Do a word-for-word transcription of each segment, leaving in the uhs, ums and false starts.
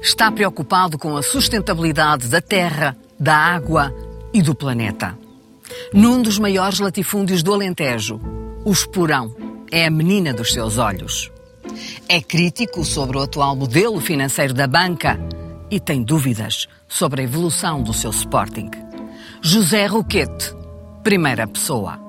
está preocupado com a sustentabilidade da terra, da água e do planeta. Num dos maiores latifúndios do Alentejo, o Esporão é a menina dos seus olhos. É crítico sobre o atual modelo financeiro da banca e tem dúvidas sobre a evolução do seu Sporting. José Roquette, primeira pessoa.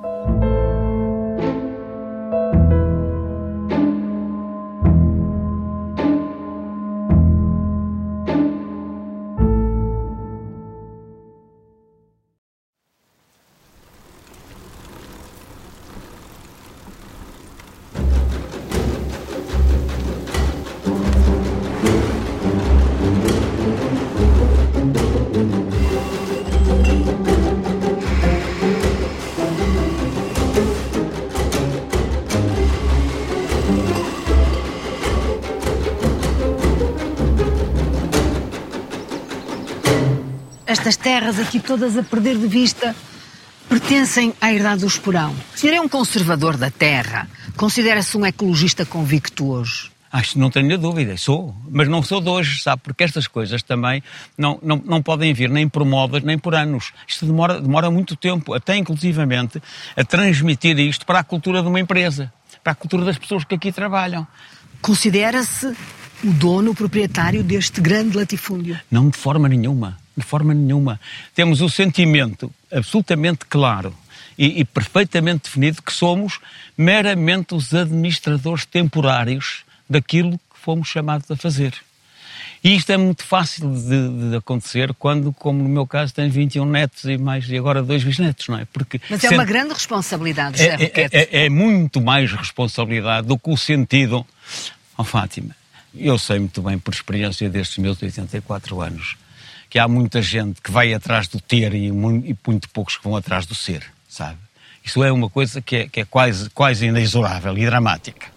Estas terras aqui todas a perder de vista pertencem à herdade do Esporão. O senhor é um conservador da terra. Considera-se um ecologista convicto hoje? Acho, não tenho dúvida, sou. Mas não sou de hoje, sabe? Porque estas coisas também não, não, não podem vir nem por modas nem por anos. Isto demora, demora muito tempo, até inclusivamente, a transmitir isto para a cultura de uma empresa, para a cultura das pessoas que aqui trabalham. Considera-se o dono, o proprietário deste grande latifúndio? Não, de forma nenhuma. De forma nenhuma. Temos o sentimento absolutamente claro e, e perfeitamente definido que somos meramente os administradores temporários daquilo que fomos chamados a fazer. E isto é muito fácil de, de acontecer quando, como no meu caso, tenho vinte e um netos e mais, e agora dois bisnetos, não é? Porque Mas é sendo... uma grande responsabilidade, José Roquette. É, é, é muito mais responsabilidade do que o sentido. Ó, Fátima, eu sei muito bem, por experiência destes meus oitenta e quatro anos, que há muita gente que vai atrás do ter e muito poucos que vão atrás do ser, sabe? Isso é uma coisa que é, que é quase, quase inexorável e dramática.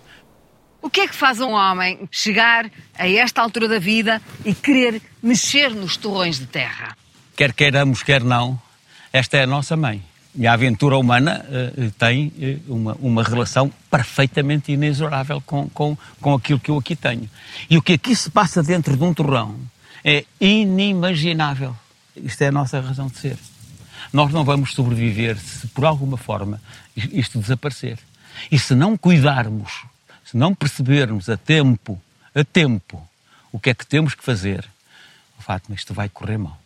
O que é que faz um homem chegar a esta altura da vida e querer mexer nos torrões de terra? Quer queiramos, quer não, esta é a nossa mãe. E a aventura humana uh, tem uh, uma, uma relação perfeitamente inexorável com, com, com aquilo que eu aqui tenho. E o que aqui se passa dentro de um torrão é inimaginável. Isto é a nossa razão de ser. Nós não vamos sobreviver se, por alguma forma, isto desaparecer. E se não cuidarmos, se não percebermos a tempo, a tempo, o que é que temos que fazer, Fátima, isto vai correr mal.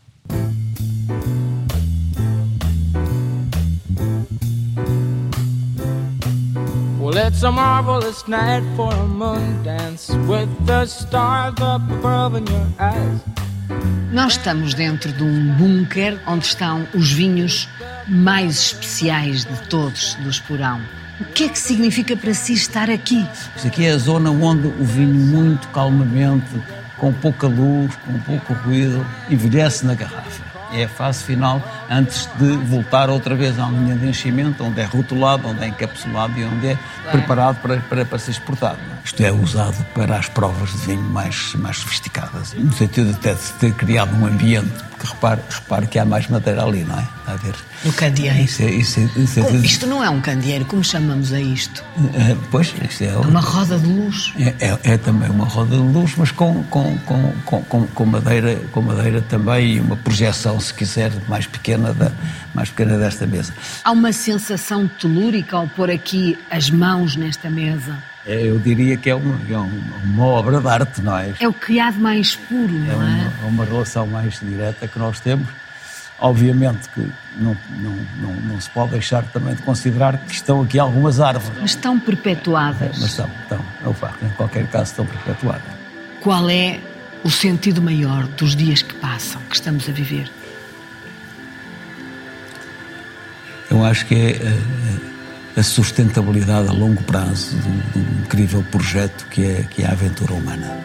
Well, it's a marvelous night for a moon dance with the stars up above in your eyes. Nós estamos dentro de um bunker onde estão os vinhos mais especiais de todos do Esporão. O que é que significa para si estar aqui? Isto aqui é a zona onde o vinho muito calmamente, com pouca luz, com pouco ruído, envelhece na garrafa. É a fase final, antes de voltar outra vez à linha de enchimento, onde é rotulado, onde é encapsulado e onde é preparado para, para, para ser exportado. Isto é usado para as provas de vinho mais, mais sofisticadas, no sentido até de ter criado um ambiente, porque repare, repare que há mais madeira ali, não é? A ver. No candeeiro. Isso é, isso é, isso é, como, isto não é um candeeiro, como chamamos a isto? É, pois, isto é... Uma roda de luz. É, é, é também uma roda de luz, mas com, com, com, com, com, madeira, com madeira também e uma projeção, se quiser, mais pequena, da, mais pequena desta mesa. Há uma sensação telúrica ao pôr aqui as mãos nesta mesa? É, eu diria que é uma, é uma obra de arte, não é? É o criado mais puro, é não é? É uma relação mais direta que nós temos. Obviamente que não, não, não, não se pode deixar também de considerar que estão aqui algumas árvores. Mas estão perpetuadas. É, mas estão, estão, é o facto, em qualquer caso estão perpetuadas. Qual é o sentido maior dos dias que passam, que estamos a viver? Eu acho que é a sustentabilidade a longo prazo de um incrível projeto que é, que é a aventura humana.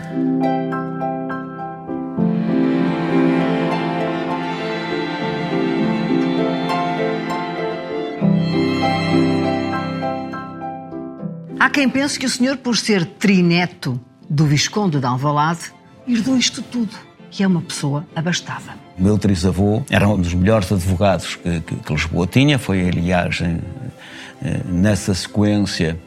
Há quem pense que o senhor, por ser trineto do Visconde de Alvalade, herdou isto tudo, que é uma pessoa abastada. O meu trisavô era um dos melhores advogados que, que, que Lisboa tinha, foi, aliás, nessa sequência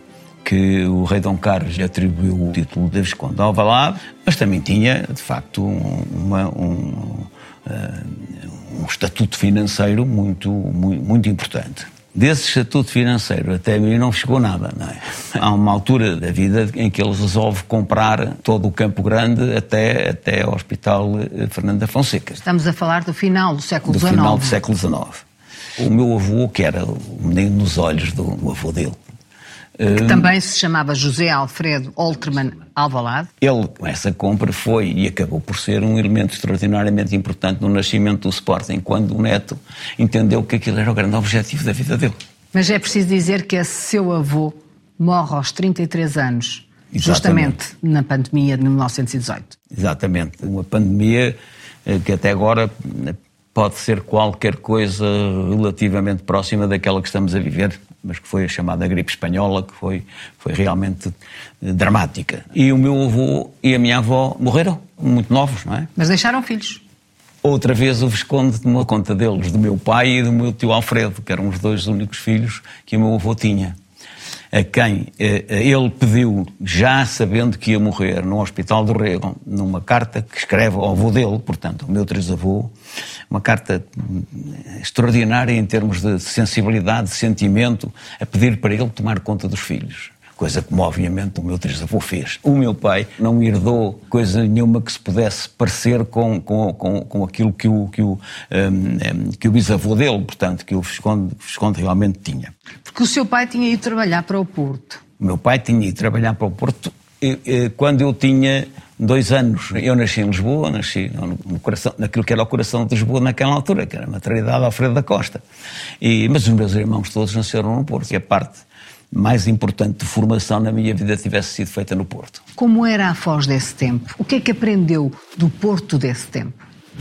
que o rei Dom Carlos lhe atribuiu o título de Visconde de Alvalade, mas também tinha, de facto, uma, um, um estatuto financeiro muito, muito, muito importante. Desse estatuto financeiro até a mim não chegou nada, não é? Há uma altura da vida em que ele resolve comprar todo o Campo Grande até, até ao Hospital Fernando da Fonseca. Estamos a falar do final do século dezenove. Do final do século dezenove. O meu avô, que era o menino nos olhos do, do avô dele. Que um, também se chamava José Alfredo Alterman Alvalade. Ele, com essa compra, foi e acabou por ser um elemento extraordinariamente importante no nascimento do Sporting, quando o neto entendeu que aquilo era o grande objetivo da vida dele. Mas é preciso dizer que esse seu avô morre aos trinta e três anos, exatamente, justamente na pandemia de mil novecentos e dezoito. Exatamente. Uma pandemia que até agora pode ser qualquer coisa relativamente próxima daquela que estamos a viver, mas que foi a chamada gripe espanhola, que foi, foi realmente dramática. E o meu avô e a minha avó morreram, muito novos, não é? Mas deixaram filhos. Outra vez o Visconde tomou conta deles, do meu pai e do meu tio Alfredo, que eram os dois únicos filhos que o meu avô tinha, a quem ele pediu, já sabendo que ia morrer, no Hospital do Rego, numa carta que escreve ao avô dele, portanto, ao meu trisavô, uma carta extraordinária em termos de sensibilidade, de sentimento, a pedir para ele tomar conta dos filhos. Coisa como, obviamente, o meu trisavô fez. O meu pai não me herdou coisa nenhuma que se pudesse parecer com, com, com, com aquilo que o, que, o, um, que o bisavô dele, portanto, que o Visconde, Visconde realmente tinha. Porque o seu pai tinha ido trabalhar para o Porto. O meu pai tinha ido trabalhar para o Porto quando eu tinha dois anos. Eu nasci em Lisboa, nasci no coração, naquilo que era o coração de Lisboa naquela altura, que era a maternidade Alfredo da Costa. E, mas os meus irmãos todos nasceram no Porto, e a parte mais importante de formação na minha vida tivesse sido feita no Porto. Como era a Foz desse tempo? O que é que aprendeu do Porto desse tempo?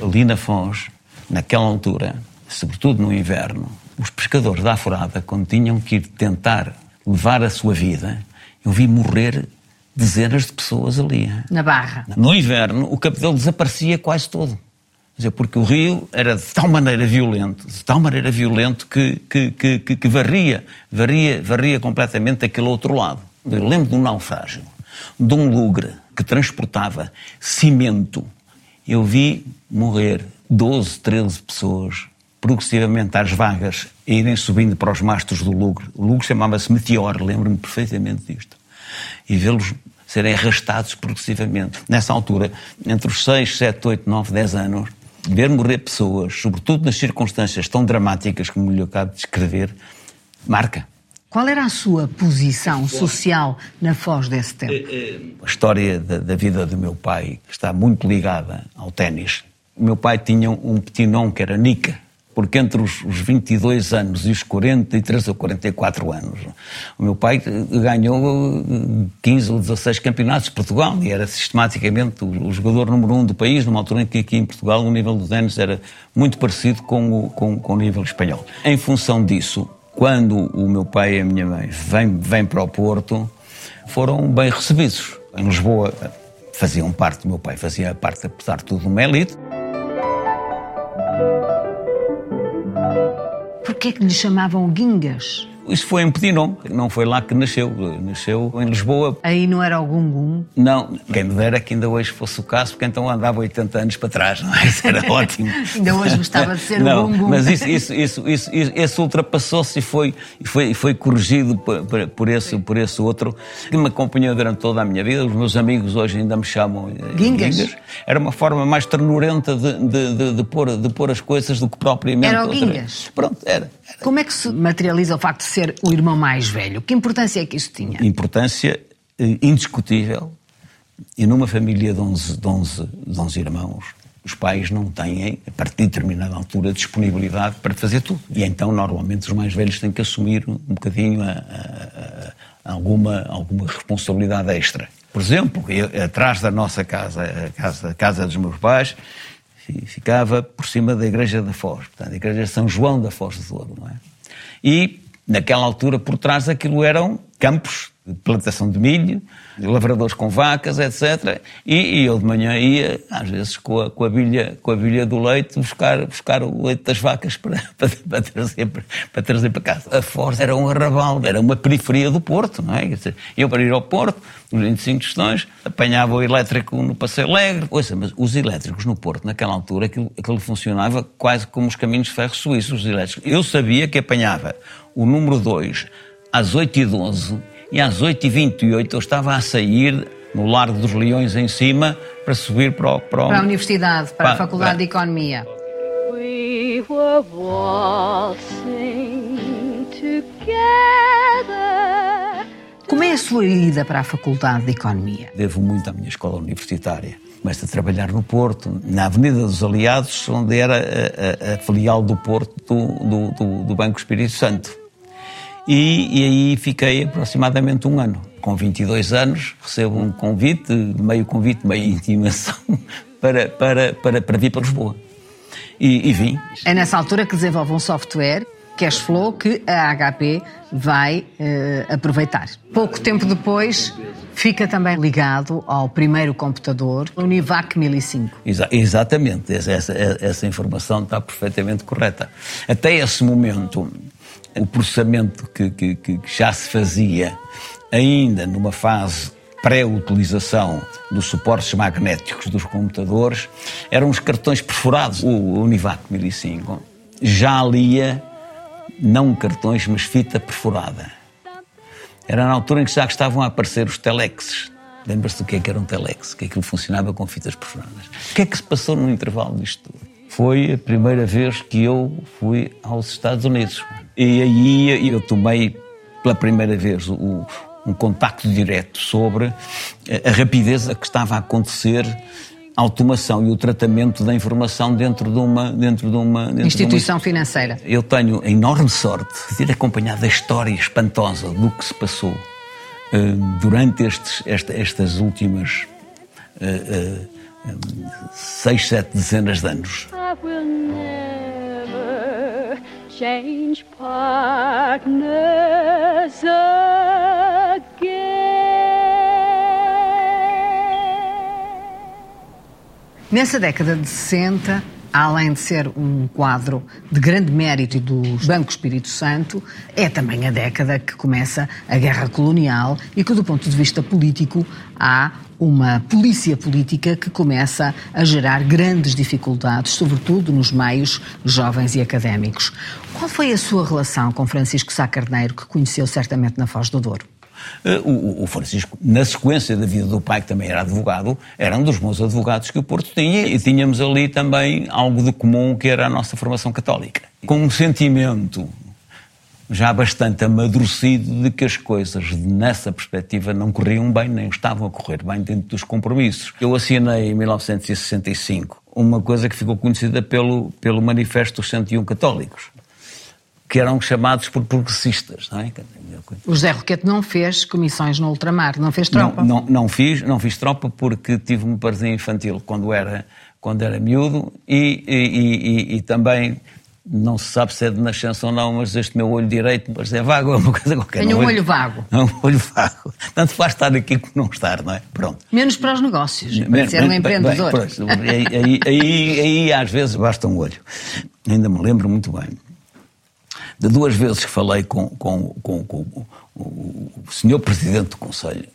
Ali na Foz, naquela altura, sobretudo no inverno, os pescadores da Aforada, quando tinham que ir tentar levar a sua vida, eu vi morrer dezenas de pessoas ali. Na barra? No inverno, o Capitão desaparecia quase todo. Porque o rio era de tal maneira violento, de tal maneira violento que, que, que, que varria, varria, varria completamente aquele outro lado. Eu lembro de um naufrágio, de um lugre que transportava cimento. Eu vi morrer doze, treze pessoas, progressivamente às vagas, a irem subindo para os mastros do lugre. O lugre chamava-se Meteor, lembro-me perfeitamente disto. E vê-los serem arrastados progressivamente. Nessa altura, entre os seis, sete, oito, nove, dez anos, ver morrer pessoas, sobretudo nas circunstâncias tão dramáticas como lhe acabo de descrever, marca. Qual era a sua posição social na Foz desse tempo? A história da, da vida do meu pai está muito ligada ao ténis. O meu pai tinha um petinon que era nica, porque entre os, os vinte e dois anos e os quarenta e três ou quarenta e quatro anos, o meu pai ganhou quinze ou dezasseis campeonatos de Portugal e era sistematicamente o jogador número um do país, numa altura em que aqui em Portugal o nível do ténis era muito parecido com o, com, com o nível espanhol. Em função disso, quando o meu pai e a minha mãe vêm, vêm para o Porto, foram bem recebidos. Em Lisboa faziam parte, o meu pai fazia parte, apesar de tudo, de uma elite. Porquê que lhe chamavam Guingas? Isso foi em Petinon, não foi lá que nasceu, nasceu em Lisboa. Aí não era o Gungum? Não, quem me dera que ainda hoje fosse o caso, porque então andava oitenta anos para trás, não é? Isso era ótimo. Ainda hoje gostava de ser não, o Gungum. Mas isso, isso, isso, isso, isso, isso ultrapassou-se e foi, foi, foi corrigido por, por, esse, por esse outro, que me acompanhou durante toda a minha vida. Os meus amigos hoje ainda me chamam Guingas. Guingas. Era uma forma mais ternurenta de, de, de, de, pôr, de pôr as coisas do que propriamente... Era o outra. Guingas? Pronto, era. era. Como é que se materializa o facto de ser o irmão mais velho? Que importância é que isso tinha? Importância indiscutível. E numa família de onze, de onze, de onze irmãos, os pais não têm, a partir de determinada altura, disponibilidade para fazer tudo. E então, normalmente, os mais velhos têm que assumir um bocadinho a, a, a alguma, alguma responsabilidade extra. Por exemplo, eu, atrás da nossa casa, a casa, a casa dos meus pais, ficava por cima da Igreja da Foz, portanto, a Igreja de São João da Foz do Douro, não é? E naquela altura, por trás, aquilo eram campos de plantação de milho, lavradores com vacas, etcétera. E, e eu de manhã ia, às vezes, com a, com a, bilha, com a bilha do leite, buscar, buscar o leite das vacas para, para, para, trazer, para, para trazer para casa. A Foz era um arrabal, era uma periferia do Porto, não é? Eu, para ir ao Porto, nos vinte e cinco tostões, apanhava o elétrico no Passeio Alegre. Ouça, mas os elétricos no Porto, naquela altura, aquilo, aquilo funcionava quase como os caminhos de ferro suíços, os elétricos. Eu sabia que apanhava o número dois às oito e doze, e às oito e vinte e oito eu estava a sair no Largo dos Leões em cima para subir para o, para, o... para a Universidade, para, para a Faculdade para... de Economia. We were waltzing together. Como é a sua ida para a Faculdade de Economia? Devo muito à minha escola universitária. Comecei a trabalhar no Porto, na Avenida dos Aliados, onde era a, a, a filial do Porto do, do, do Banco Espírito Santo. E, e aí fiquei aproximadamente um ano. Com vinte e dois anos recebo um convite, meio convite, meio intimação, para, para, para, para vir para Lisboa. E, e vim. É nessa altura que desenvolve um software, Cashflow, que a H P vai eh, aproveitar. Pouco tempo depois fica também ligado ao primeiro computador, o Univac mil e cinco. Exa- exatamente, essa, essa informação está perfeitamente correta. Até esse momento... O processamento que, que, que já se fazia ainda numa fase pré-utilização dos suportes magnéticos dos computadores eram os cartões perfurados. O Univac mil e cinco já lia não cartões, mas fita perfurada. Era na altura em que já estavam a aparecer os telexes. Lembra-se do que é que era um telex, que aquilo funcionava com fitas perfuradas. O que é que se passou no intervalo disto tudo? Foi a primeira vez que eu fui aos Estados Unidos. E aí eu tomei pela primeira vez o, um contacto direto sobre a rapidez a que estava a acontecer a automação e o tratamento da informação dentro de uma... Dentro de uma dentro instituição de uma... financeira. Eu tenho a enorme sorte de ter acompanhado a história espantosa do que se passou uh, durante estes, esta, estas últimas uh, uh, um, seis, sete dezenas de anos. Change partners again. Nessa década de sessenta, além de ser um quadro de grande mérito do Banco Espírito Santo, é também a década que começa a guerra colonial e que, do ponto de vista político, há uma polícia política que começa a gerar grandes dificuldades, sobretudo nos meios jovens e académicos. Qual foi a sua relação com Francisco Sá Carneiro, que conheceu certamente na Foz do Douro? O Francisco, na sequência da vida do pai, que também era advogado, era um dos bons advogados que o Porto tinha, e tínhamos ali também algo de comum, que era a nossa formação católica. Com um sentimento já bastante amadurecido de que as coisas, nessa perspectiva, não corriam bem, nem estavam a correr bem dentro dos compromissos. Eu assinei, em mil novecentos e sessenta e cinco, uma coisa que ficou conhecida pelo, pelo Manifesto dos cento e um Católicos, que eram chamados por progressistas, não é? O José Roquette não fez comissões no ultramar, não fez tropa? Não, não, não, fiz, não fiz tropa porque tive uma parzinha infantil quando era, quando era miúdo e, e, e, e também não se sabe se é de nascença ou não, mas este meu olho direito mas é vago, é uma coisa qualquer. Tenho um olho, olho vago. É um olho vago. Tanto faz estar aqui como não estar, não é? Pronto. Menos para os negócios, para menos, ser um empreendedor. Bem, bem, aí, aí, aí às vezes basta um olho. Ainda me lembro muito bem. De duas vezes que falei com, com, com, com, com o senhor Presidente do Conselho,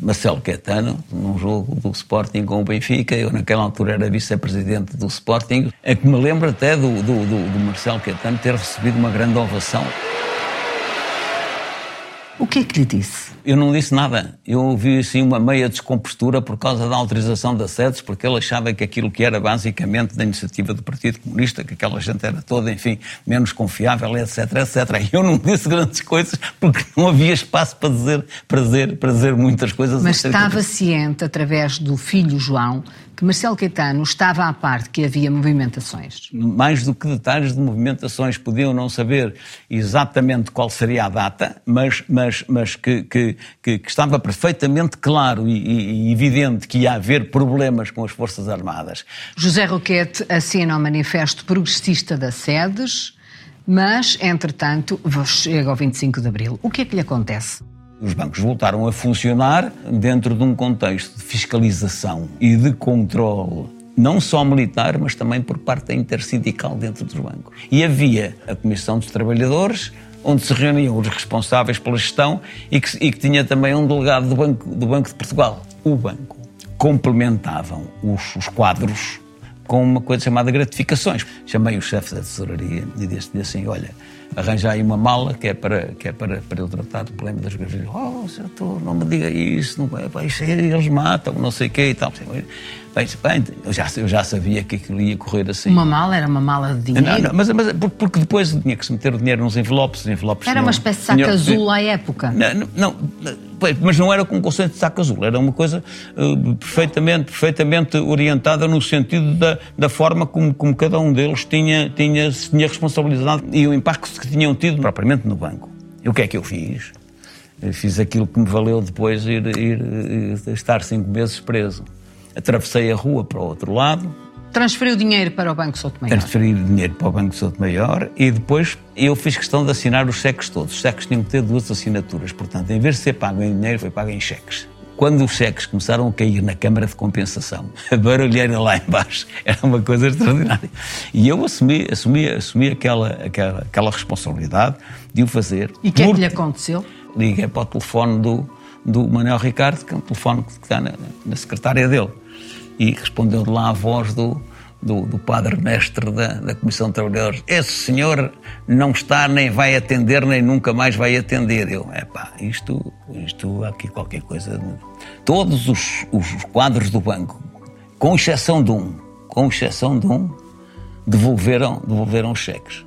Marcelo Caetano, num jogo do Sporting com o Benfica, eu naquela altura era vice-presidente do Sporting, é que me lembro até do, do, do, do Marcelo Caetano ter recebido uma grande ovação. O que é que lhe disse? Eu não disse nada. Eu ouvi assim uma meia descompostura por causa da autorização da SEDES, porque ele achava que aquilo que era basicamente da iniciativa do Partido Comunista, que aquela gente era toda, enfim, menos confiável, etc, etcétera. Eu não disse grandes coisas porque não havia espaço para dizer, para dizer, para dizer muitas coisas. Mas estava ciente, através do filho João, que Marcelo Caetano estava à parte que havia movimentações. Mais do que detalhes de movimentações, podiam não saber exatamente qual seria a data, mas, mas, mas que, que, que, que estava perfeitamente claro e, e evidente que ia haver problemas com as Forças Armadas. José Roquette assina o manifesto progressista da SEDES, mas, entretanto, chega ao vinte e cinco de abril. O que é que lhe acontece? Os bancos voltaram a funcionar dentro de um contexto de fiscalização e de controle, não só militar, mas também por parte da intersindical dentro dos bancos. E havia a Comissão dos Trabalhadores, onde se reuniam os responsáveis pela gestão e que, e que tinha também um delegado do Banco, do Banco de Portugal. O banco complementavam os, os quadros com uma coisa chamada gratificações. Chamei o chefe da tesouraria e disse-lhe assim, olha, arranjar aí uma mala que é para, que é para, para eu tratar do problema das gratificações. Oh, senhor, não me diga isso, não é, isso aí, eles matam, não sei o quê e tal. Bem, bem, eu, já, eu já sabia que aquilo ia correr assim. Uma mala? Era uma mala de dinheiro? Não, não, mas, mas porque depois tinha que se meter o dinheiro nos envelopes. Os envelopes era não, uma espécie de saco dinheiro, azul à época? Não, não, mas não era com o conceito de saco azul, era uma coisa uh, perfeitamente, perfeitamente orientada no sentido da, da forma como, como cada um deles tinha, tinha, tinha responsabilidade e o impacto que tinham tido propriamente no banco. E o que é que eu fiz? Eu fiz aquilo que me valeu depois ir, ir, ir estar cinco meses preso. Atravessei a rua para o outro lado. Transferiu dinheiro para o Banco Souto Maior. Transferi dinheiro para o Banco Souto Maior e depois eu fiz questão de assinar os cheques todos. Os cheques tinham que ter duas assinaturas. Portanto, em vez de ser pago em dinheiro, foi pago em cheques. Quando os cheques começaram a cair na Câmara de Compensação, a barulheira lá embaixo era uma coisa extraordinária. E eu assumi, assumi, assumi aquela, aquela, aquela responsabilidade de o fazer. E o que é que lhe aconteceu? Liguei para o telefone do... do Manuel Ricardo, que é um telefone que está na, na secretária dele, e respondeu de lá a voz do, do, do padre-mestre da, da Comissão de Trabalhadores. Esse senhor não está, nem vai atender, nem nunca mais vai atender. Eu, é pá, isto, isto, há aqui qualquer coisa. Todos os, os quadros do banco, com exceção de um, com exceção de um, devolveram, devolveram os cheques.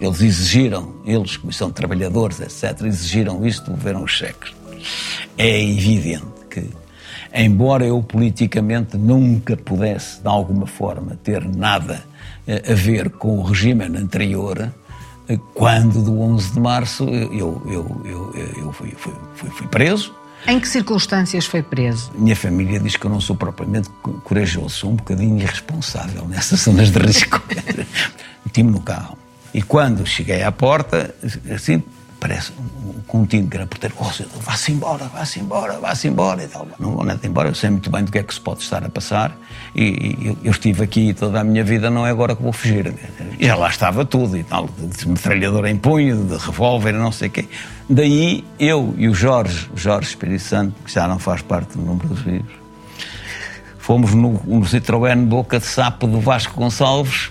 Eles exigiram, eles, Comissão de Trabalhadores, etcétera, exigiram isso, devolveram os cheques. É evidente que, embora eu politicamente nunca pudesse, de alguma forma, ter nada a ver com o regime anterior, quando do onze de março eu, eu, eu, eu fui, fui, fui, fui preso. Em que circunstâncias foi preso? Minha família diz que eu não sou propriamente corajoso, sou um bocadinho irresponsável nessas zonas de risco. Meti-me no carro e quando cheguei à porta, assim... Parece um contínuo que era porteiro. Oh, senhor, vá-se embora, vá-se embora, vá-se embora e tal. Não vou nada embora, eu sei muito bem do que é que se pode estar a passar e, e eu, eu estive aqui toda a minha vida, não é agora que vou fugir. E já lá estava tudo e tal, de metralhador em punho, de revólver, não sei o quê. Daí eu e o Jorge, Jorge Espírito Santo, que já não faz parte do número dos vivos, fomos no, no Citroën Boca de Sapo do Vasco Gonçalves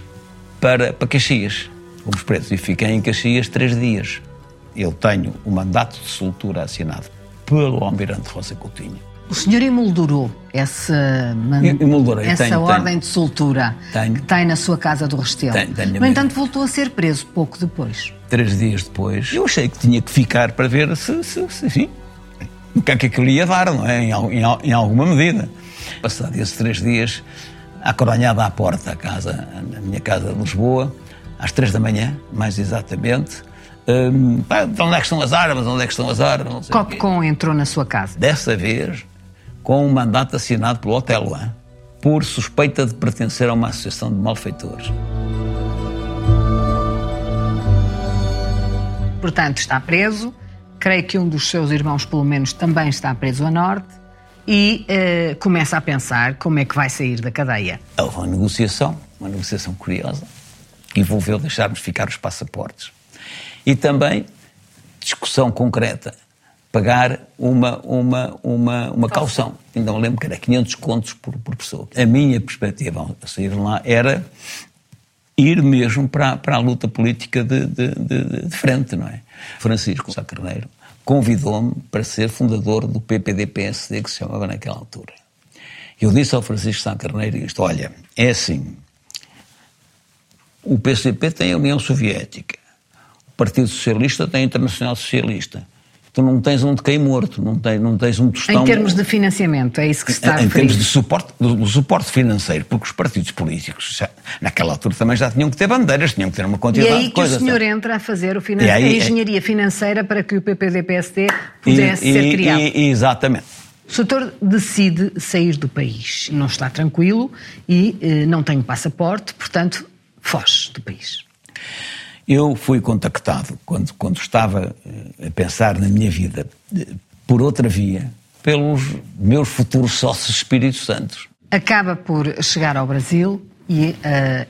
para, para Caxias. Fomos presos e fiquei em Caxias três dias. Eu tenho o mandato de soltura assinado pelo Almirante Rosa Coutinho. O senhor emoldurou essa, man... emoldurou, essa tenho, ordem tenho, de soltura tenho, que tem na sua casa do Restelo. Tenho, tenho, no entanto, mesmo. Voltou a ser preso pouco depois. Três dias depois. Eu achei que tinha que ficar para ver se, se, se enfim, o que é que aquilo ia dar, não é? Em, em, em alguma medida. Passados esses três dias, acoronhada à porta da casa, na minha casa de Lisboa, às três da manhã, mais exatamente, Um, pá, onde é que estão as armas, onde é que estão as armas? Copcom entrou na sua casa. Dessa vez, com um mandato assinado pelo Otelo, hein? Por suspeita de pertencer a uma associação de malfeitores. Portanto, está preso. Creio que um dos seus irmãos, pelo menos, também está preso a norte. E uh, começa a pensar como é que vai sair da cadeia. Houve uma negociação, uma negociação curiosa, que envolveu deixarmos ficar os passaportes. E também, discussão concreta, pagar uma, uma, uma, uma calção. Ainda me lembro que era quinhentos contos por, por pessoa. A minha perspectiva a sair lá era ir mesmo para, para a luta política de, de, de, de frente, não é? Francisco Sá Carneiro convidou-me para ser fundador do P P D-P S D, que se chamava naquela altura. Eu disse ao Francisco Sá Carneiro isto, olha, é assim, o P C P tem a União Soviética, o Partido Socialista tem a Internacional Socialista. Tu não tens um de quem morto, não tens, não tens um tostão... Em termos de financiamento, é isso que se está a referir? Em termos de suporte, do suporte financeiro, porque os partidos políticos, já, naquela altura, também já tinham que ter bandeiras, tinham que ter uma quantidade de coisas. E aí que o senhor entra a fazer o finan... aí, a engenharia financeira para que o P P D-P S D pudesse e, ser criado. E, e, exatamente. O senhor decide sair do país, não está tranquilo e eh, não tem passaporte, portanto, foge do país. Eu fui contactado, quando, quando estava a pensar na minha vida, por outra via, pelos meus futuros sócios Espírito Santo. Acaba por chegar ao Brasil e uh,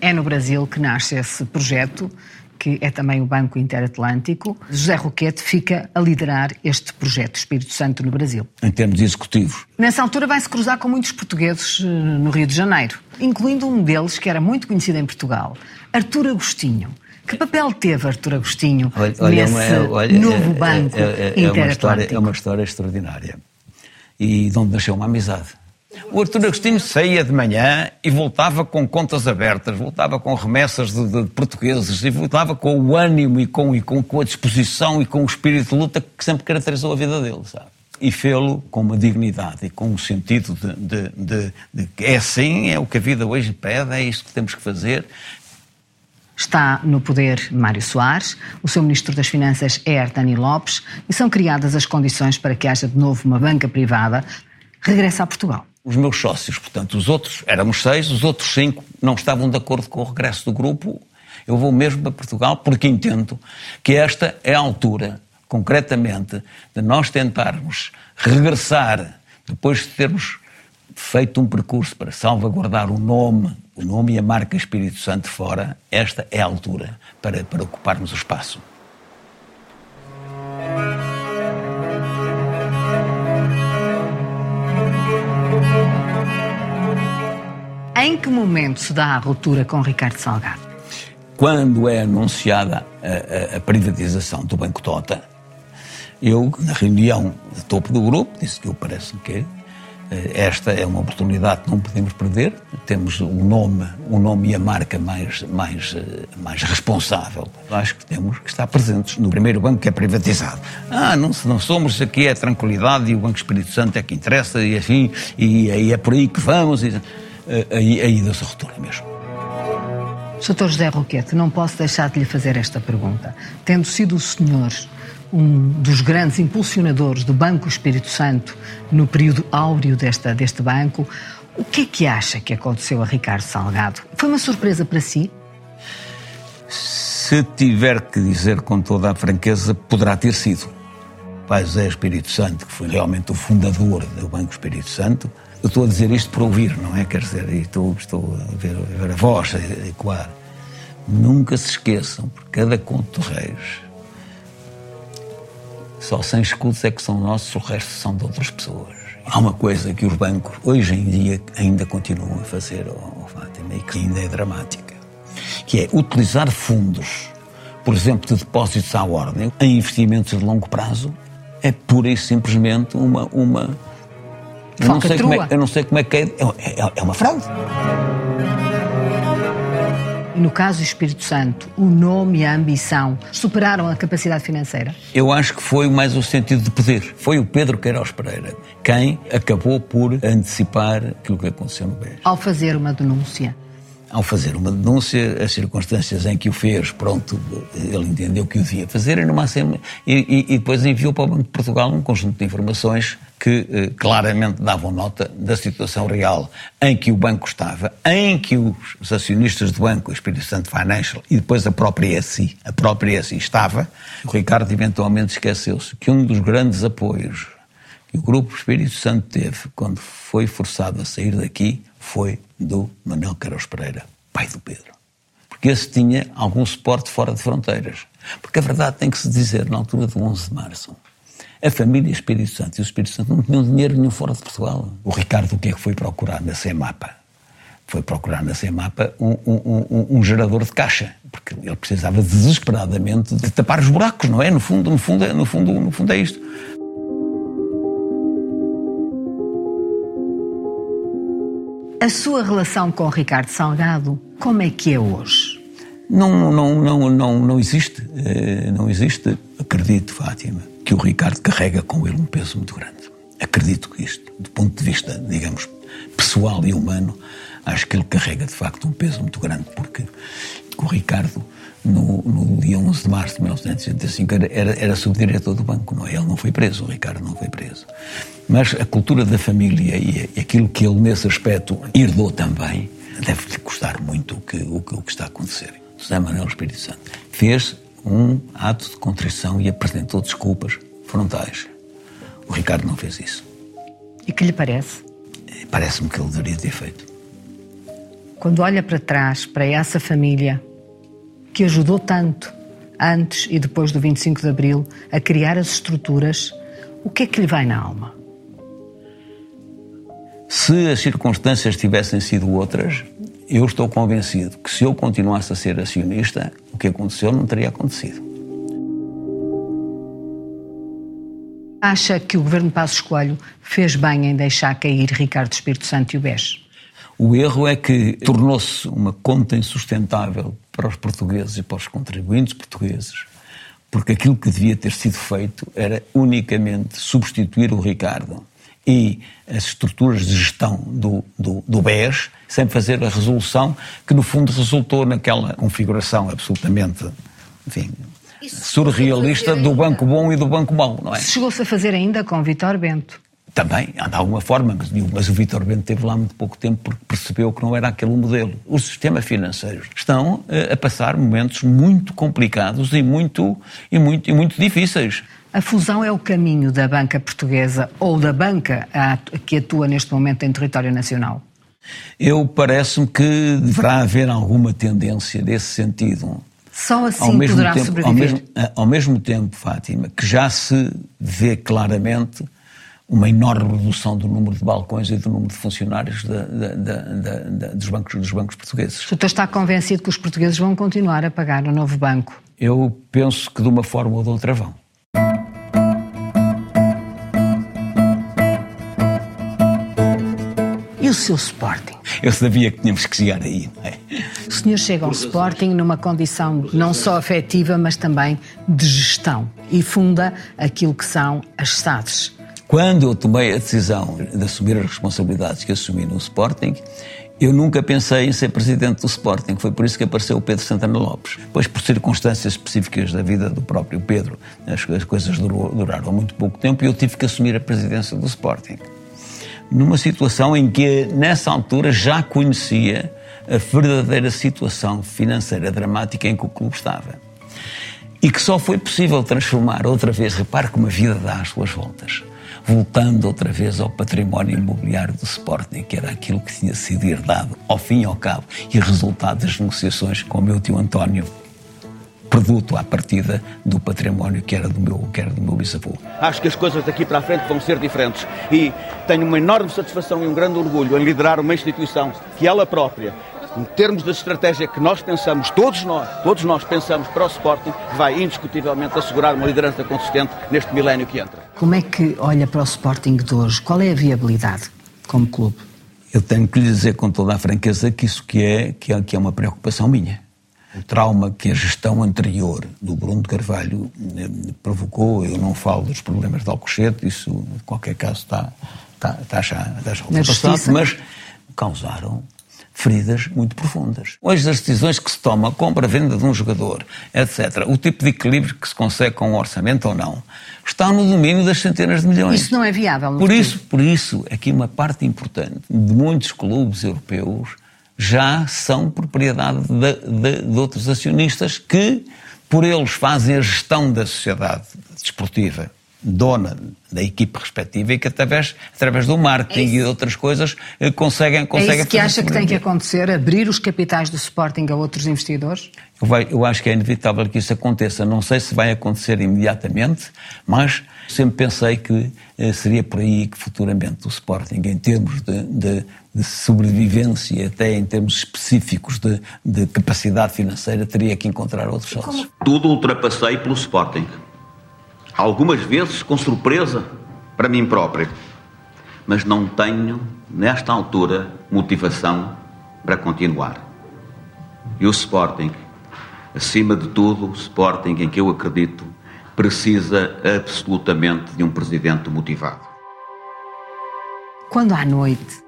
é no Brasil que nasce esse projeto, que é também o Banco Interatlântico. José Roquette fica a liderar este projeto Espírito Santo no Brasil. Em termos executivos. Nessa altura vai-se cruzar com muitos portugueses no Rio de Janeiro, incluindo um deles que era muito conhecido em Portugal, Artur Agostinho. Que papel teve Artur Agostinho olha, olha, nesse olha, olha, novo é, Banco é, é, Interatlântico? É uma, história, é uma história extraordinária e de onde nasceu uma amizade. O Artur Agostinho saía de manhã e voltava com contas abertas, voltava com remessas de, de portugueses e voltava com o ânimo e com, e com, com a disposição e com o espírito de luta que sempre caracterizou a vida dele, sabe? E fê-lo com uma dignidade e com um sentido de, de, de, de que é assim, é o que a vida hoje pede, é isto que temos que fazer. Está no poder Mário Soares, o seu Ministro das Finanças é Ertani Lopes e são criadas as condições para que haja de novo uma banca privada. Regressa a Portugal. Os meus sócios, portanto, os outros, éramos seis, os outros cinco não estavam de acordo com o regresso do grupo. Eu vou mesmo para Portugal porque entendo que esta é a altura, concretamente, de nós tentarmos regressar, depois de termos feito um percurso para salvaguardar o nome, o nome e a marca Espírito Santo fora, esta é a altura para, para ocuparmos o espaço. Em que momento se dá a ruptura com Ricardo Salgado? Quando é anunciada a, a, a privatização do Banco Tota, eu, na reunião de topo do grupo, disse que eu parece-me que esta é uma oportunidade que não podemos perder, temos o nome, o nome e a marca mais, mais, mais responsável. Acho que temos que estar presentes no primeiro banco que é privatizado. Ah, não, não somos, aqui é a tranquilidade e o Banco Espírito Santo é que interessa e assim, e, e é por aí que vamos... E, Aí, aí deu-se a ruptura mesmo. doutor José Roquette, não posso deixar de lhe fazer esta pergunta. Tendo sido o senhor um dos grandes impulsionadores do Banco Espírito Santo no período áureo desta, deste banco, o que é que acha que aconteceu a Ricardo Salgado? Foi uma surpresa para si? Se tiver que dizer com toda a franqueza, poderá ter sido. O pai José Espírito Santo, que foi realmente o fundador do Banco Espírito Santo, eu estou a dizer isto por ouvir, não é? Quer dizer, estou, estou a, ver, a ver a voz a ecoar. Nunca se esqueçam, por cada conto de reis, só cem escudos é que são nossos, o resto são de outras pessoas. Há uma coisa que os bancos, hoje em dia, ainda continuam a fazer, oh, Fátima, e que ainda é dramática, que é utilizar fundos, por exemplo, de depósitos à ordem, em investimentos de longo prazo, é pura e simplesmente uma... uma Eu não, sei como é, eu não sei como é que é, é, é uma fraude. No caso do Espírito Santo, o nome e a ambição superaram a capacidade financeira? Eu acho que foi mais o sentido de poder. Foi o Pedro Queiroz Pereira quem acabou por antecipar aquilo que aconteceu no B E S. Ao fazer uma denúncia? Ao fazer uma denúncia, as circunstâncias em que o fez, pronto, ele entendeu que o devia fazer e, numa assembleia, e, e depois enviou para o Banco de Portugal um conjunto de informações que eh, claramente davam nota da situação real em que o banco estava, em que os, os acionistas do banco, o Espírito Santo Financial e depois a própria E S I, a própria E S I estava. O Ricardo eventualmente esqueceu-se que um dos grandes apoios que o Grupo Espírito Santo teve quando foi forçado a sair daqui foi do Manuel Queiroz Pereira, pai do Pedro. Porque esse tinha algum suporte fora de fronteiras. Porque a verdade tem que se dizer, na altura do onze de março, a família Espírito Santo e o Espírito Santo não tinham dinheiro nenhum fora de Portugal. O Ricardo o que é que foi procurar na Cemapa? Foi procurar na Cemapa um, um, um, um gerador de caixa, porque ele precisava desesperadamente de tapar os buracos, não é? No fundo, no fundo, no fundo, no fundo é isto. A sua relação com o Ricardo Salgado, como é que é hoje? Não, não, não, não, não existe, não existe. Acredito, Fátima, que o Ricardo carrega com ele um peso muito grande. Acredito que isto, do ponto de vista, digamos, pessoal e humano, acho que ele carrega, de facto, um peso muito grande, porque o Ricardo, no, no dia onze de março de mil novecentos e setenta e cinco, era, era subdiretor do banco, não é? Ele não foi preso, o Ricardo não foi preso. Mas a cultura da família e aquilo que ele, nesse aspecto, herdou também, deve-lhe custar muito o que, o que, o que está a acontecer. José Manuel Espírito Santo, fez um ato de contrição e apresentou desculpas frontais. O Ricardo não fez isso. E que lhe parece? Parece-me que ele deveria ter feito. Quando olha para trás, para essa família que ajudou tanto antes e depois do vinte e cinco de Abril a criar as estruturas, o que é que lhe vai na alma? Se as circunstâncias tivessem sido outras, eu estou convencido que se eu continuasse a ser acionista, o que aconteceu não teria acontecido. Acha que o Governo Passos Coelho fez bem em deixar cair Ricardo Espírito Santo e o B E S? O erro é que tornou-se uma conta insustentável para os portugueses e para os contribuintes portugueses, porque aquilo que devia ter sido feito era unicamente substituir o Ricardo e as estruturas de gestão do, do, do B E S, sem fazer a resolução que, no fundo, resultou naquela configuração absolutamente, enfim, surrealista do banco bom e do banco mau, não é? Se chegou-se a fazer ainda com Vítor Bento. Também, de alguma forma, mas, mas o Vítor Bento teve lá muito pouco tempo porque percebeu que não era aquele o modelo. Os sistemas financeiros estão a passar momentos muito complicados e muito, e muito, e muito difíceis. A fusão é o caminho da banca portuguesa ou da banca que atua neste momento em território nacional? Eu parece-me que deverá haver alguma tendência desse sentido. Só assim poderá tempo, sobreviver? Ao mesmo, ao mesmo tempo, Fátima, que já se vê claramente uma enorme redução do número de balcões e do número de funcionários da, da, da, da, dos, bancos, dos bancos portugueses. O senhor está convencido que os portugueses vão continuar a pagar no novo banco? Eu penso que de uma forma ou de outra vão. E o seu Sporting? Eu sabia que tínhamos que chegar aí, não é? O senhor chega ao Sporting numa condição não só afetiva, mas também de gestão e funda aquilo que são as SEDES. Quando eu tomei a decisão de assumir as responsabilidades que assumi no Sporting, eu nunca pensei em ser presidente do Sporting. Foi por isso que apareceu o Pedro Santana Lopes. Pois, por circunstâncias específicas da vida do próprio Pedro, as coisas duraram muito pouco tempo e eu tive que assumir a presidência do Sporting. Numa situação em que, nessa altura, já conhecia a verdadeira situação financeira dramática em que o clube estava. E que só foi possível transformar outra vez, repare como a vida dá as suas voltas, voltando outra vez ao património imobiliário do Sporting, que era aquilo que tinha sido herdado ao fim e ao cabo, e resultado das negociações com o meu tio António, produto à partida do património que era do meu, que era do meu bisavô. Acho que as coisas daqui para a frente vão ser diferentes e tenho uma enorme satisfação e um grande orgulho em liderar uma instituição que ela própria, em termos da estratégia que nós pensamos, todos nós, todos nós pensamos para o Sporting, vai indiscutivelmente assegurar uma liderança consistente neste milénio que entra. Como é que olha para o Sporting de hoje? Qual é a viabilidade como clube? Eu tenho que lhe dizer com toda a franqueza que isso que é, que é, que é uma preocupação minha. O trauma que a gestão anterior do Bruno de Carvalho provocou, eu não falo dos problemas de Alcochete, isso, em qualquer caso, está, está, está já, já ultrapassado, mas causaram feridas muito profundas. Hoje, as decisões que se toma, compra, venda de um jogador, etcétera, o tipo de equilíbrio que se consegue com o orçamento ou não, está no domínio das centenas de milhões. Isso não é viável. Por isso, por isso, aqui uma parte importante de muitos clubes europeus já são propriedade de, de, de outros acionistas que, por eles, fazem a gestão da sociedade desportiva, dona da equipe respectiva e que, através, através do marketing é e de outras coisas, conseguem, conseguem... É isso que acha que tem que acontecer? Abrir os capitais do Sporting a outros investidores? Eu, vai, eu acho que é inevitável que isso aconteça. Não sei se vai acontecer imediatamente, mas sempre pensei que eh, seria por aí que futuramente o Sporting, em termos de, de, de sobrevivência e até em termos específicos de, de capacidade financeira, teria que encontrar outros sócios. Tudo ultrapassei pelo Sporting. Algumas vezes com surpresa para mim próprio, mas não tenho, nesta altura, motivação para continuar. E o Sporting, acima de tudo, o Sporting em que eu acredito, precisa absolutamente de um presidente motivado. Quando à noite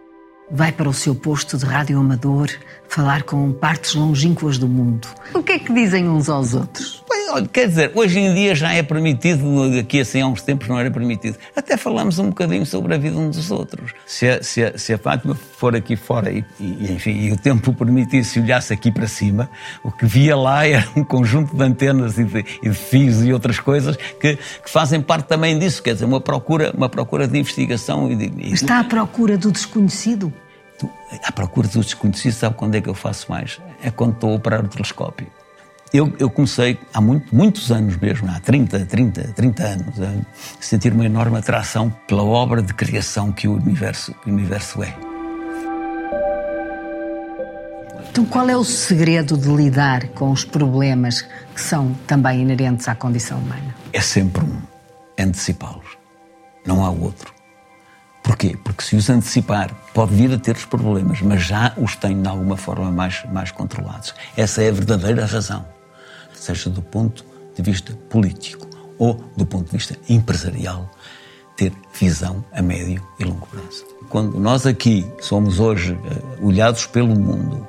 vai para o seu posto de rádio amador falar com partes longínquas do mundo, o que é que dizem uns aos outros? Bem, Quer dizer, hoje em dia já é permitido, aqui assim há uns tempos não era permitido. Até falamos um bocadinho sobre a vida uns dos outros. Se a, se a, se a Fátima for aqui fora e, e, enfim, e o tempo permitisse, olhasse aqui para cima, o que via lá era um conjunto de antenas e de, e de fios e outras coisas que, que fazem parte também disso. Quer dizer, uma procura, uma procura de investigação. E de, e... Está à procura do desconhecido? À procura do desconhecido, sabe quando é que eu faço mais? É quando estou a operar o telescópio. Eu, eu comecei há muito, muitos anos mesmo, há trinta, trinta, trinta anos, a sentir uma enorme atração pela obra de criação que o universo, o universo é. Então, qual é o segredo de lidar com os problemas que são também inerentes à condição humana? É sempre um, antecipá-los. Não há outro. Porquê? Porque se os antecipar, pode vir a ter os problemas, mas já os tem de alguma forma mais, mais controlados. Essa é a verdadeira razão, seja do ponto de vista político ou do ponto de vista empresarial, ter visão a médio e longo prazo. Quando nós aqui somos hoje olhados pelo mundo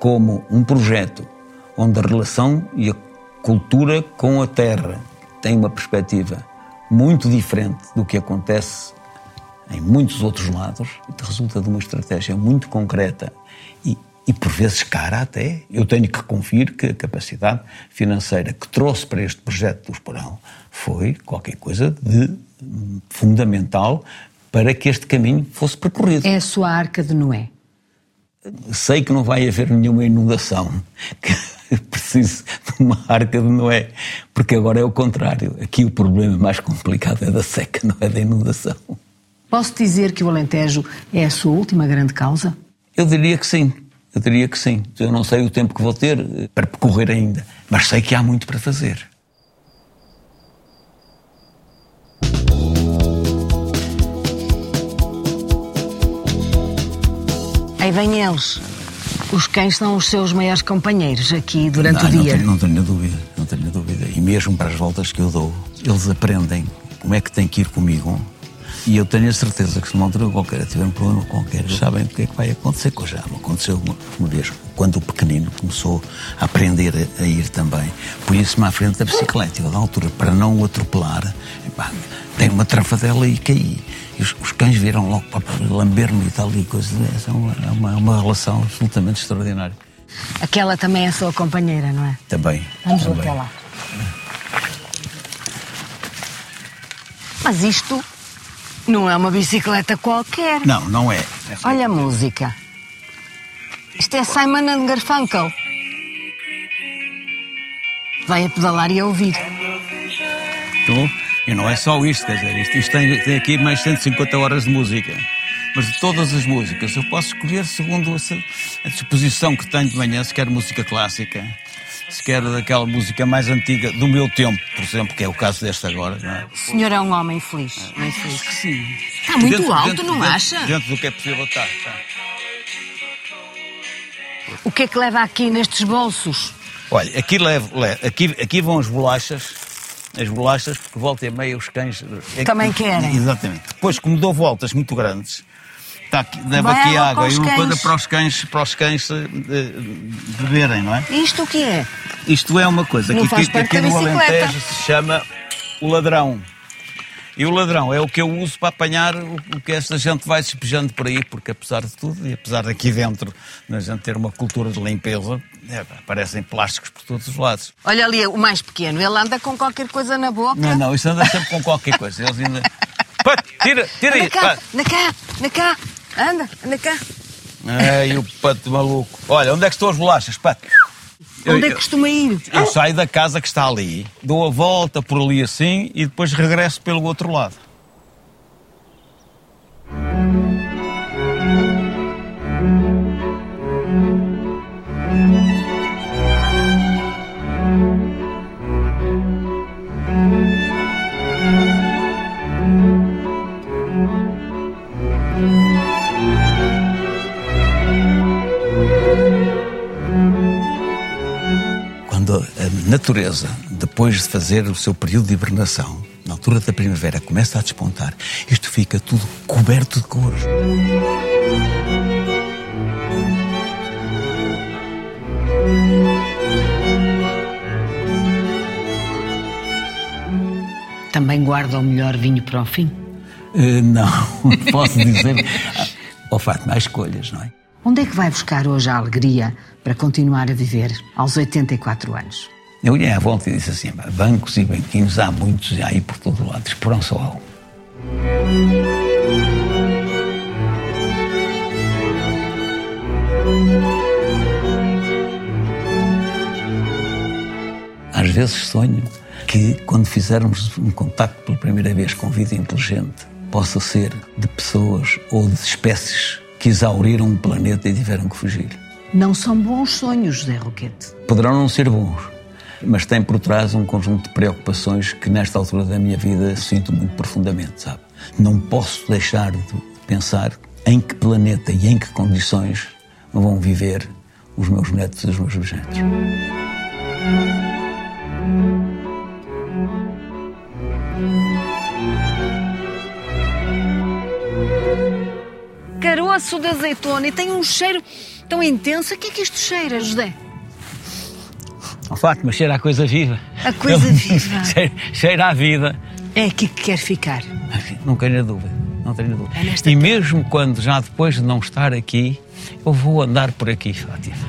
como um projeto onde a relação e a cultura com a terra tem uma perspectiva muito diferente do que acontece em muitos outros lados, resulta de uma estratégia muito concreta e, e por vezes cara até. Eu tenho que conferir que a capacidade financeira que trouxe para este projeto do Esporão foi qualquer coisa de fundamental para que este caminho fosse percorrido. É a sua arca de Noé. Sei que não vai haver nenhuma inundação, que preciso de uma arca de Noé, porque agora é o contrário. Aqui o problema mais complicado é da seca, não é da inundação. Posso dizer que o Alentejo é a sua última grande causa? Eu diria que sim, eu diria que sim. Eu não sei o tempo que vou ter para percorrer ainda, mas sei que há muito para fazer. Aí vêm eles. Os cães são os seus maiores companheiros aqui durante não, o dia. Não tenho, não tenho dúvida, não tenho dúvida. E mesmo para as voltas que eu dou, eles aprendem como é que têm que ir comigo. E eu tenho a certeza que se uma altura qualquer tiver um problema qualquer, sabem o que é que vai acontecer, que já me aconteceu uma, uma vez, quando o pequenino começou a aprender a, a ir também. Punha-se-me à frente da bicicleta, eu, da altura, para não o atropelar, epá, tem uma travadela e caí. E os, os cães viram logo para lamber-me e tal, e coisas dessas. É uma, uma relação absolutamente extraordinária. Aquela também é a sua companheira, não é? Também. Vamos também. Até lá. Mas isto... não é uma bicicleta qualquer. Não, não é. é Olha a música. Isto é Simon and Garfunkel. Vai a pedalar e a ouvir. Então, e não é só isto, quer dizer, isto, isto tem, tem aqui mais cento e cinquenta horas de música. Mas de todas as músicas, eu posso escolher segundo a, a disposição que tenho de manhã, se quer música clássica, se quer daquela música mais antiga do meu tempo, por exemplo, que é o caso desta agora, não é? O senhor é um homem feliz. É, feliz. Acho que sim. Está muito dentro, alto, dentro, não dentro, acha? Dentro do que é possível estar. Está. O que é que leva aqui nestes bolsos? Olha, aqui, levo, levo, aqui, aqui vão as bolachas, as bolachas, porque volta e meia os cães... Também aqui, querem. Exatamente. Depois, como dou voltas muito grandes, está aqui, leva vai aqui água e uma coisa para os cães, para os cães beberem, não é? Isto o que é? Isto é uma coisa não que, que aqui no Alentejo se chama o ladrão. E o ladrão é o que eu uso para apanhar o que esta gente vai despejando por aí, porque apesar de tudo, e apesar daqui dentro a gente ter uma cultura de limpeza, é, aparecem plásticos por todos os lados. Olha ali, o mais pequeno, ele anda com qualquer coisa na boca? Não, não, isso anda sempre com qualquer coisa. Eles ainda... Pá, tira, tira aí. Cá, na cá, na cá. Anda, anda cá. Ai, o pato maluco. Olha, onde é que estão as bolachas, pato? Onde é que costuma ir? Eu saio da casa que está ali, dou a volta por ali assim e depois regresso pelo outro lado. A natureza, depois de fazer o seu período de hibernação, na altura da primavera, começa a despontar. Isto fica tudo coberto de cores. guarda o melhor vinho para o fim? Uh, não, posso dizer... Ou Fátima, há escolhas, não é? Onde é que vai buscar hoje a alegria para continuar a viver aos oitenta e quatro anos? Eu olhei à volta e disse assim, bancos e banquinhos há muitos aí por todo o lado, Esporão só há um. Às vezes sonho que quando fizermos um contacto pela primeira vez com vida inteligente possa ser de pessoas ou de espécies que exauriram o planeta e tiveram que fugir. Não são bons sonhos, José Roquette. Poderão não ser bons, mas tem por trás um conjunto de preocupações que nesta altura da minha vida sinto muito profundamente, sabe? Não posso deixar de pensar em que planeta e em que condições vão viver os meus netos e os meus bisnetos. Caroço de azeitona e tem um cheiro tão intenso. A que é que isto cheira, José? Oh, Fátima, cheira à coisa viva. A coisa viva. Cheira, cheira à vida. É aqui que quer ficar. Não tenho a dúvida. Não tenho a dúvida. É e tempo. Mesmo quando, já depois de não estar aqui, eu vou andar por aqui, Fátima.